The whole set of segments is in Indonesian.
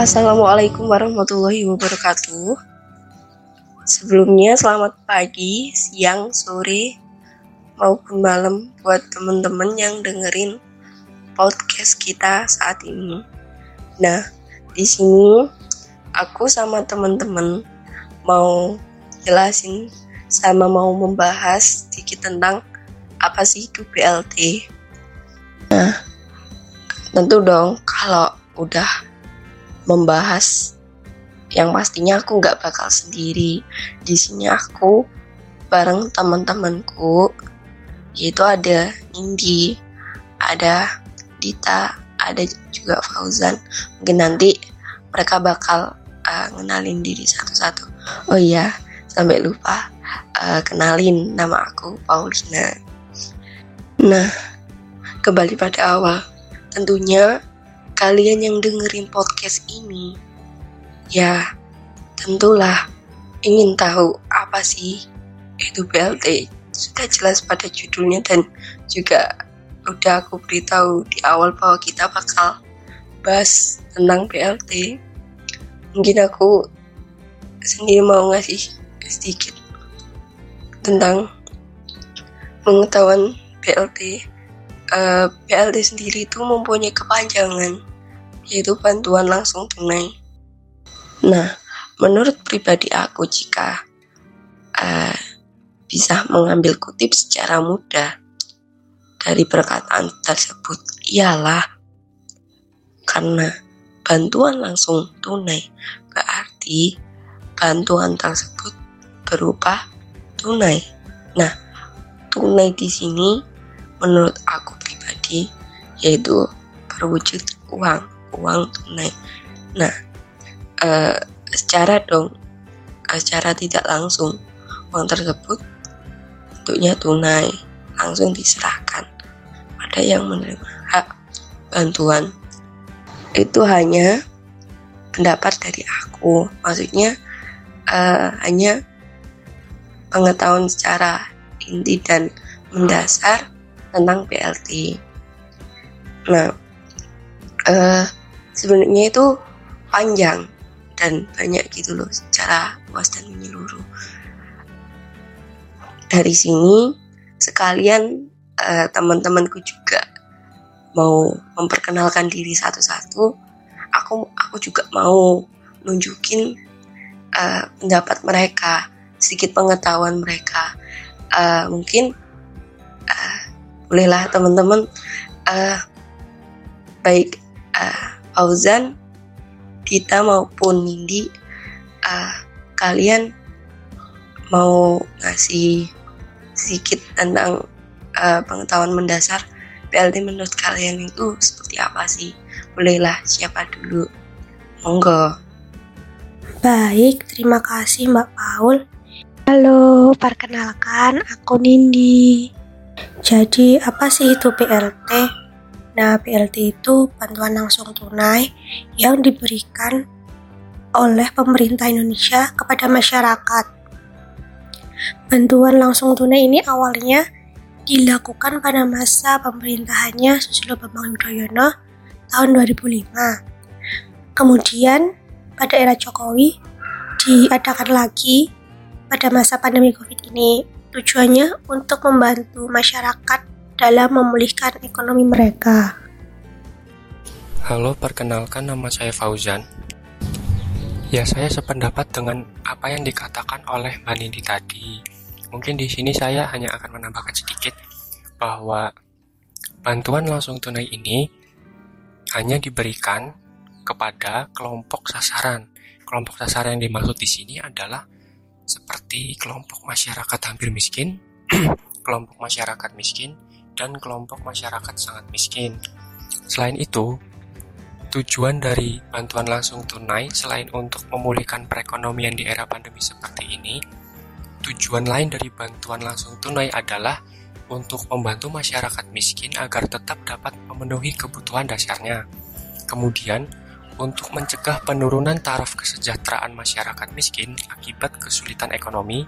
Assalamualaikum warahmatullahi wabarakatuh. Sebelumnya selamat pagi, siang, sore, maupun malam buat teman-teman yang dengerin podcast kita saat ini. Nah, di sini aku sama teman-teman mau jelasin sama mau membahas sedikit tentang apa sih itu BLT. Nah, tentu dong kalau udah membahas yang pastinya aku nggak bakal sendiri. Di sini aku bareng teman-temanku, yaitu ada Nindi, ada Dita, ada juga Fauzan. Mungkin nanti mereka bakal ngenalin diri satu-satu. Oh iya, sampai lupa, kenalin, nama aku Paulina. Nah, kembali pada awal, tentunya kalian yang dengerin podcast ini, ya tentulah ingin tahu apa sih itu BLT. Sudah jelas pada judulnya dan juga udah aku beritahu di awal bahwa kita bakal bahas tentang BLT. Mungkin aku sendiri mau ngasih sedikit tentang pengetahuan BLT. BLT sendiri itu mempunyai kepanjangan, yaitu bantuan langsung tunai. Nah, menurut pribadi aku, jika bisa mengambil kutip secara mudah dari perkataan tersebut, ialah karena bantuan langsung tunai berarti bantuan tersebut berupa tunai. Nah, tunai di sini menurut aku pribadi yaitu berwujud uang tunai. Nah, secara tidak langsung uang tersebut bentuknya tunai langsung diserahkan pada yang menerima hak bantuan. Itu hanya pendapat dari aku, maksudnya hanya pengetahuan secara inti dan mendasar tentang BLT. Nah, sebenarnya itu panjang dan banyak gitu loh, secara luas dan menyeluruh. Dari sini sekalian teman-temanku juga mau memperkenalkan diri satu-satu. Aku juga mau nunjukin pendapat mereka, sedikit pengetahuan mereka. Mungkin bolehlah teman-teman, baik Fauzan, Dita maupun Nindi, kalian mau ngasih sedikit tentang pengetahuan mendasar BLT menurut kalian itu seperti apa sih? Bolehlah, siapa dulu? Monggo. Baik, terima kasih Mbak Paul. Halo, perkenalkan aku Nindi. Jadi apa sih itu BLT? Nah, BLT itu bantuan langsung tunai yang diberikan oleh pemerintah Indonesia kepada masyarakat. Bantuan langsung tunai ini awalnya dilakukan pada masa pemerintahannya Susilo Bambang Yudhoyono tahun 2005. Kemudian pada era Jokowi diadakan lagi pada masa pandemi COVID ini. Tujuannya untuk membantu masyarakat dalam memulihkan ekonomi mereka. Halo, perkenalkan nama saya Fauzan. Ya, saya sependapat dengan apa yang dikatakan oleh Mbak Nindi tadi. Mungkin di sini saya hanya akan menambahkan sedikit bahwa bantuan langsung tunai ini hanya diberikan kepada kelompok sasaran. Kelompok sasaran yang dimaksud di sini adalah seperti kelompok masyarakat hampir miskin, kelompok masyarakat miskin, dan kelompok masyarakat sangat miskin. Selain itu, tujuan dari bantuan langsung tunai selain untuk memulihkan perekonomian di era pandemi seperti ini, tujuan lain dari bantuan langsung tunai adalah untuk membantu masyarakat miskin agar tetap dapat memenuhi kebutuhan dasarnya. Kemudian, untuk mencegah penurunan taraf kesejahteraan masyarakat miskin akibat kesulitan ekonomi,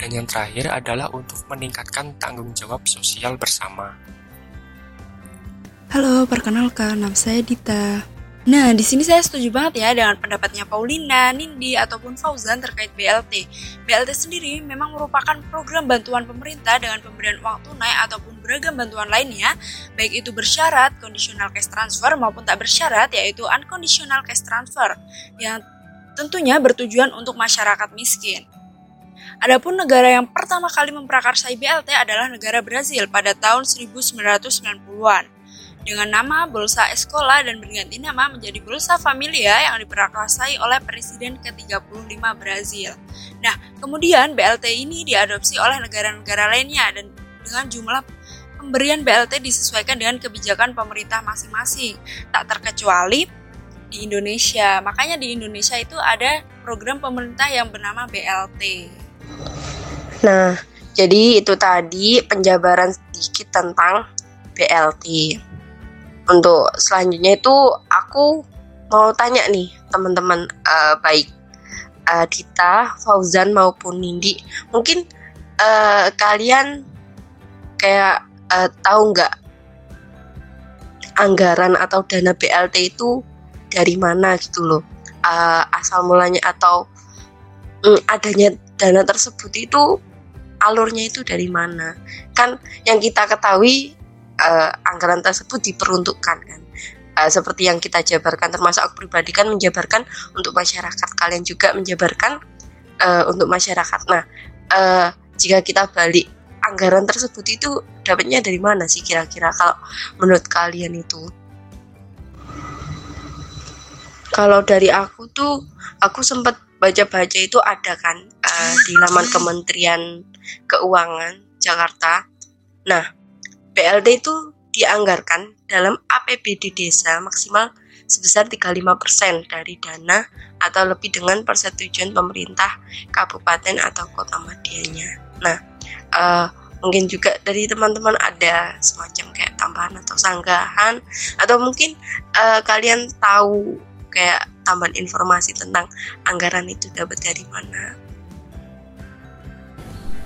dan yang terakhir adalah untuk meningkatkan tanggung jawab sosial bersama. Halo, perkenalkan, nama saya Dita. Nah, di sini saya setuju banget ya dengan pendapatnya Paulina, Nindi, ataupun Fauzan terkait BLT. BLT sendiri memang merupakan program bantuan pemerintah dengan pemberian uang tunai ataupun beragam bantuan lainnya, baik itu bersyarat, conditional cash transfer, maupun tak bersyarat, yaitu unconditional cash transfer, yang tentunya bertujuan untuk masyarakat miskin. Adapun negara yang pertama kali memprakarsai BLT adalah negara Brasil pada tahun 1990-an. Dengan nama Bolsa Escola dan berganti nama menjadi Bolsa Família yang diprakarsai oleh Presiden ke-35 Brasil. Nah, kemudian BLT ini diadopsi oleh negara-negara lainnya dan dengan jumlah pemberian BLT disesuaikan dengan kebijakan pemerintah masing-masing, tak terkecuali di Indonesia. Makanya di Indonesia itu ada program pemerintah yang bernama BLT. Nah, jadi itu tadi penjabaran sedikit tentang BLT. Untuk selanjutnya itu aku mau tanya nih teman-teman, baik Dita, Fauzan maupun Nindi, mungkin kalian kayak tahu nggak anggaran atau dana BLT itu dari mana gitu loh, asal mulanya atau adanya dana tersebut itu alurnya itu dari mana? Kan yang kita ketahui anggaran tersebut diperuntukkan kan, seperti yang kita jabarkan, termasuk aku pribadi kan menjabarkan untuk masyarakat, kalian juga menjabarkan untuk masyarakat. Nah, jika kita balik, anggaran tersebut itu dapatnya dari mana sih kira-kira kalau menurut kalian itu? Kalau dari aku tuh, aku sempat baca-baca itu ada kan di laman Kementerian Keuangan Jakarta. Nah, BLT itu dianggarkan dalam APBD desa maksimal sebesar 35% dari dana atau lebih dengan persetujuan pemerintah kabupaten atau kota medianya. Nah, mungkin juga dari teman-teman ada semacam kayak tambahan atau sanggahan, atau mungkin kalian tahu kayak tambahan informasi tentang anggaran itu dapat dari mana.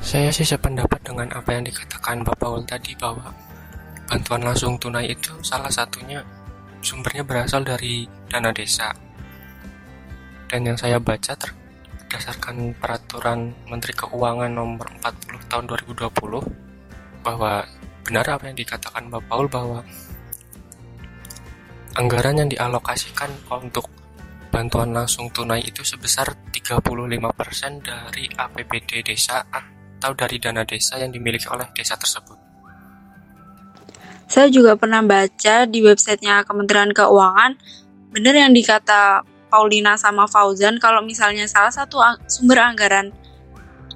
Saya sih sependapat dengan apa yang dikatakan Bapak Ul tadi, bahwa bantuan langsung tunai itu salah satunya sumbernya berasal dari dana desa. Dan yang saya baca berdasarkan peraturan Menteri Keuangan nomor 40 tahun 2020, bahwa benar apa yang dikatakan Bapak Ul bahwa anggaran yang dialokasikan untuk bantuan langsung tunai itu sebesar 35% dari APBD desa atau dari dana desa yang dimiliki oleh desa tersebut. Saya juga pernah baca di websitenya Kementerian Keuangan, benar yang dikata Paulina sama Fauzan, kalau misalnya salah satu sumber anggaran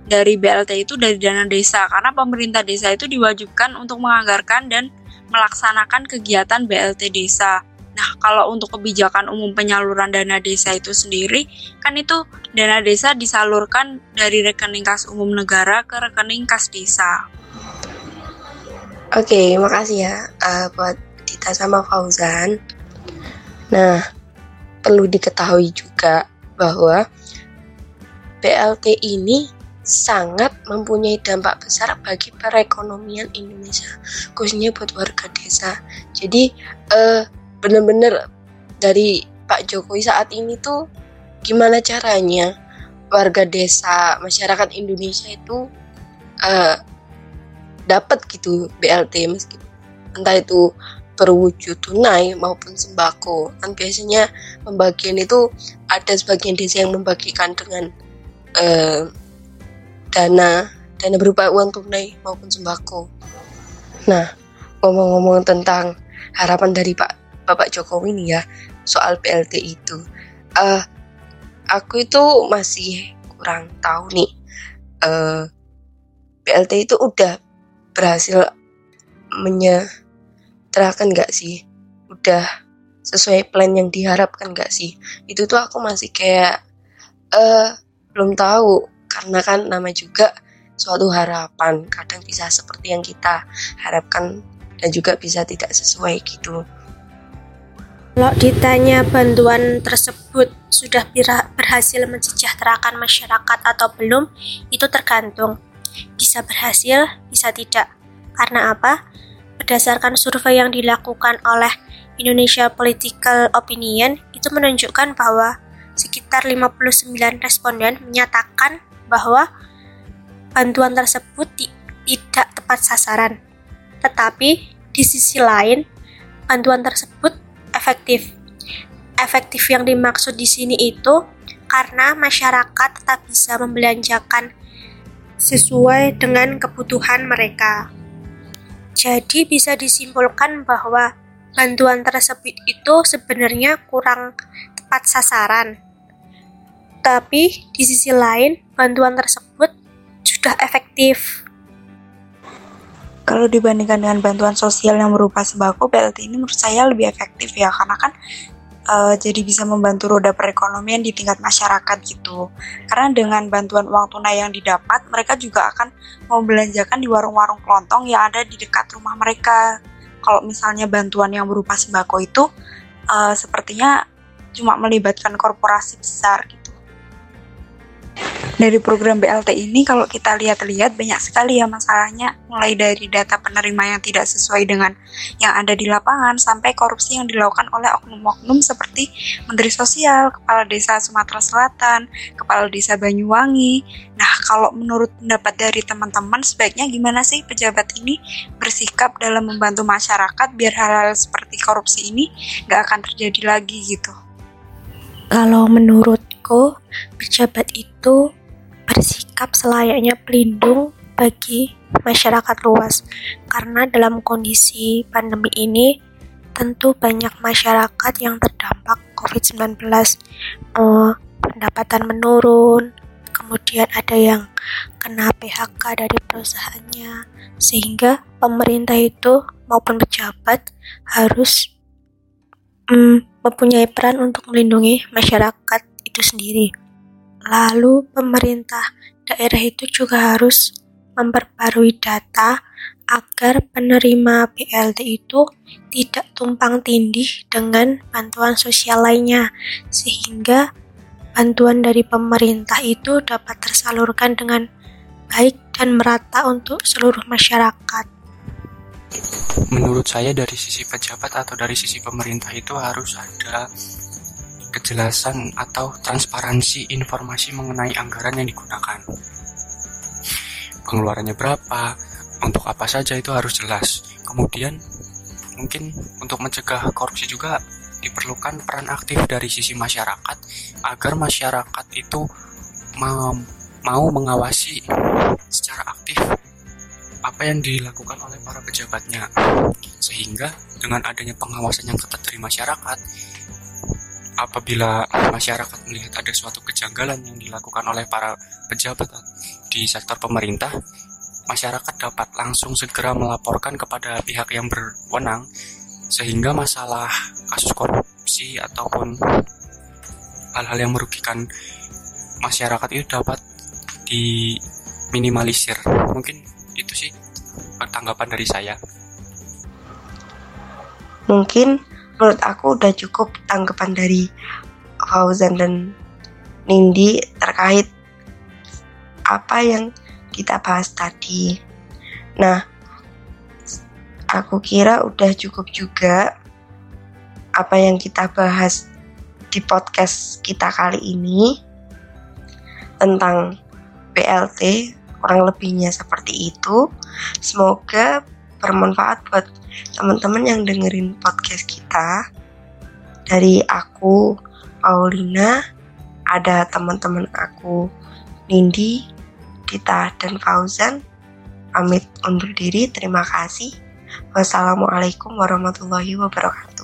dari BLT itu dari dana desa, karena pemerintah desa itu diwajibkan untuk menganggarkan dan melaksanakan kegiatan BLT desa. Nah, kalau untuk kebijakan umum penyaluran dana desa itu sendiri, kan itu dana desa disalurkan dari rekening kas umum negara ke rekening kas desa. Oke, makasih ya buat Dita sama Fauzan. Nah, perlu diketahui juga bahwa BLT ini sangat mempunyai dampak besar bagi perekonomian Indonesia, khususnya buat warga desa. Jadi, benar-benar dari Pak Jokowi saat ini tuh gimana caranya warga desa, masyarakat Indonesia itu dapat gitu BLT, meskipun entah itu berwujud tunai maupun sembako. Kan biasanya pembagian itu ada sebagian desa yang membagikan dengan dana berupa uang tunai maupun sembako. Nah, ngomong-ngomong tentang harapan dari Bapak Jokowi nih ya, soal BLT itu, aku itu masih kurang tahu nih, BLT itu udah berhasil menyerahkan gak sih? Udah sesuai plan yang diharapkan gak sih? Itu tuh aku masih kayak belum tahu, karena kan nama juga suatu harapan, kadang bisa seperti yang kita harapkan dan juga bisa tidak sesuai gitu. Kalau ditanya bantuan tersebut sudah berhasil mensejahterakan masyarakat atau belum, itu tergantung. Bisa berhasil, bisa tidak. Karena apa? Berdasarkan survei yang dilakukan oleh Indonesia Political Opinion itu menunjukkan bahwa sekitar 59 responden menyatakan bahwa bantuan tersebut tidak tepat sasaran. Tetapi di sisi lain, bantuan tersebut efektif. Efektif yang dimaksud di sini itu karena masyarakat tetap bisa membelanjakan sesuai dengan kebutuhan mereka. Jadi bisa disimpulkan bahwa bantuan tersebut itu sebenarnya kurang tepat sasaran. Tapi di sisi lain, bantuan tersebut sudah efektif. Kalau dibandingkan dengan bantuan sosial yang berupa sembako, BLT ini menurut saya lebih efektif ya, karena kan jadi bisa membantu roda perekonomian di tingkat masyarakat gitu. Karena dengan bantuan uang tunai yang didapat, mereka juga akan membelanjakan di warung-warung kelontong yang ada di dekat rumah mereka. Kalau misalnya bantuan yang berupa sembako itu sepertinya cuma melibatkan korporasi besar gitu. Dari program BLT ini kalau kita lihat-lihat banyak sekali ya masalahnya, mulai dari data penerima yang tidak sesuai dengan yang ada di lapangan sampai korupsi yang dilakukan oleh oknum-oknum seperti Menteri Sosial, Kepala Desa Sumatera Selatan, Kepala Desa Banyuwangi. Nah, kalau menurut pendapat dari teman-teman sebaiknya gimana sih pejabat ini bersikap dalam membantu masyarakat biar hal-hal seperti korupsi ini gak akan terjadi lagi gitu? Kalau menurutku, pejabat itu bersikap selayaknya pelindung bagi masyarakat luas, karena dalam kondisi pandemi ini tentu banyak masyarakat yang terdampak COVID-19, pendapatan menurun, kemudian ada yang kena PHK dari perusahaannya, sehingga pemerintah itu maupun pejabat harus mempunyai peran untuk melindungi masyarakat itu sendiri. Lalu pemerintah daerah itu juga harus memperbarui data agar penerima BLT itu tidak tumpang tindih dengan bantuan sosial lainnya, sehingga bantuan dari pemerintah itu dapat tersalurkan dengan baik dan merata untuk seluruh masyarakat. Menurut saya dari sisi pejabat atau dari sisi pemerintah itu harus ada kejelasan atau transparansi informasi mengenai anggaran yang digunakan. Pengeluarannya berapa, untuk apa saja itu harus jelas. Kemudian mungkin untuk mencegah korupsi juga diperlukan peran aktif dari sisi masyarakat agar masyarakat itu mau mengawasi secara aktif apa yang dilakukan oleh para pejabatnya. Sehingga dengan adanya pengawasan yang ketat dari masyarakat, apabila masyarakat melihat ada suatu kejanggalan yang dilakukan oleh para pejabat di sektor pemerintah, masyarakat dapat langsung segera melaporkan kepada pihak yang berwenang, sehingga masalah kasus korupsi ataupun hal-hal yang merugikan masyarakat itu dapat diminimalisir. Mungkin itu sih tanggapan dari saya. Mungkin menurut aku udah cukup tanggapan dari Fauzan dan Nindi terkait apa yang kita bahas tadi. Nah, aku kira udah cukup juga apa yang kita bahas di podcast kita kali ini tentang BLT, kurang lebihnya seperti itu. Semoga bermanfaat buat teman-teman yang dengerin podcast kita. Dari aku Paulina, ada teman-teman aku Nindi, Dita, dan Fauzan, pamit undur diri. Terima kasih. Wassalamualaikum warahmatullahi wabarakatuh.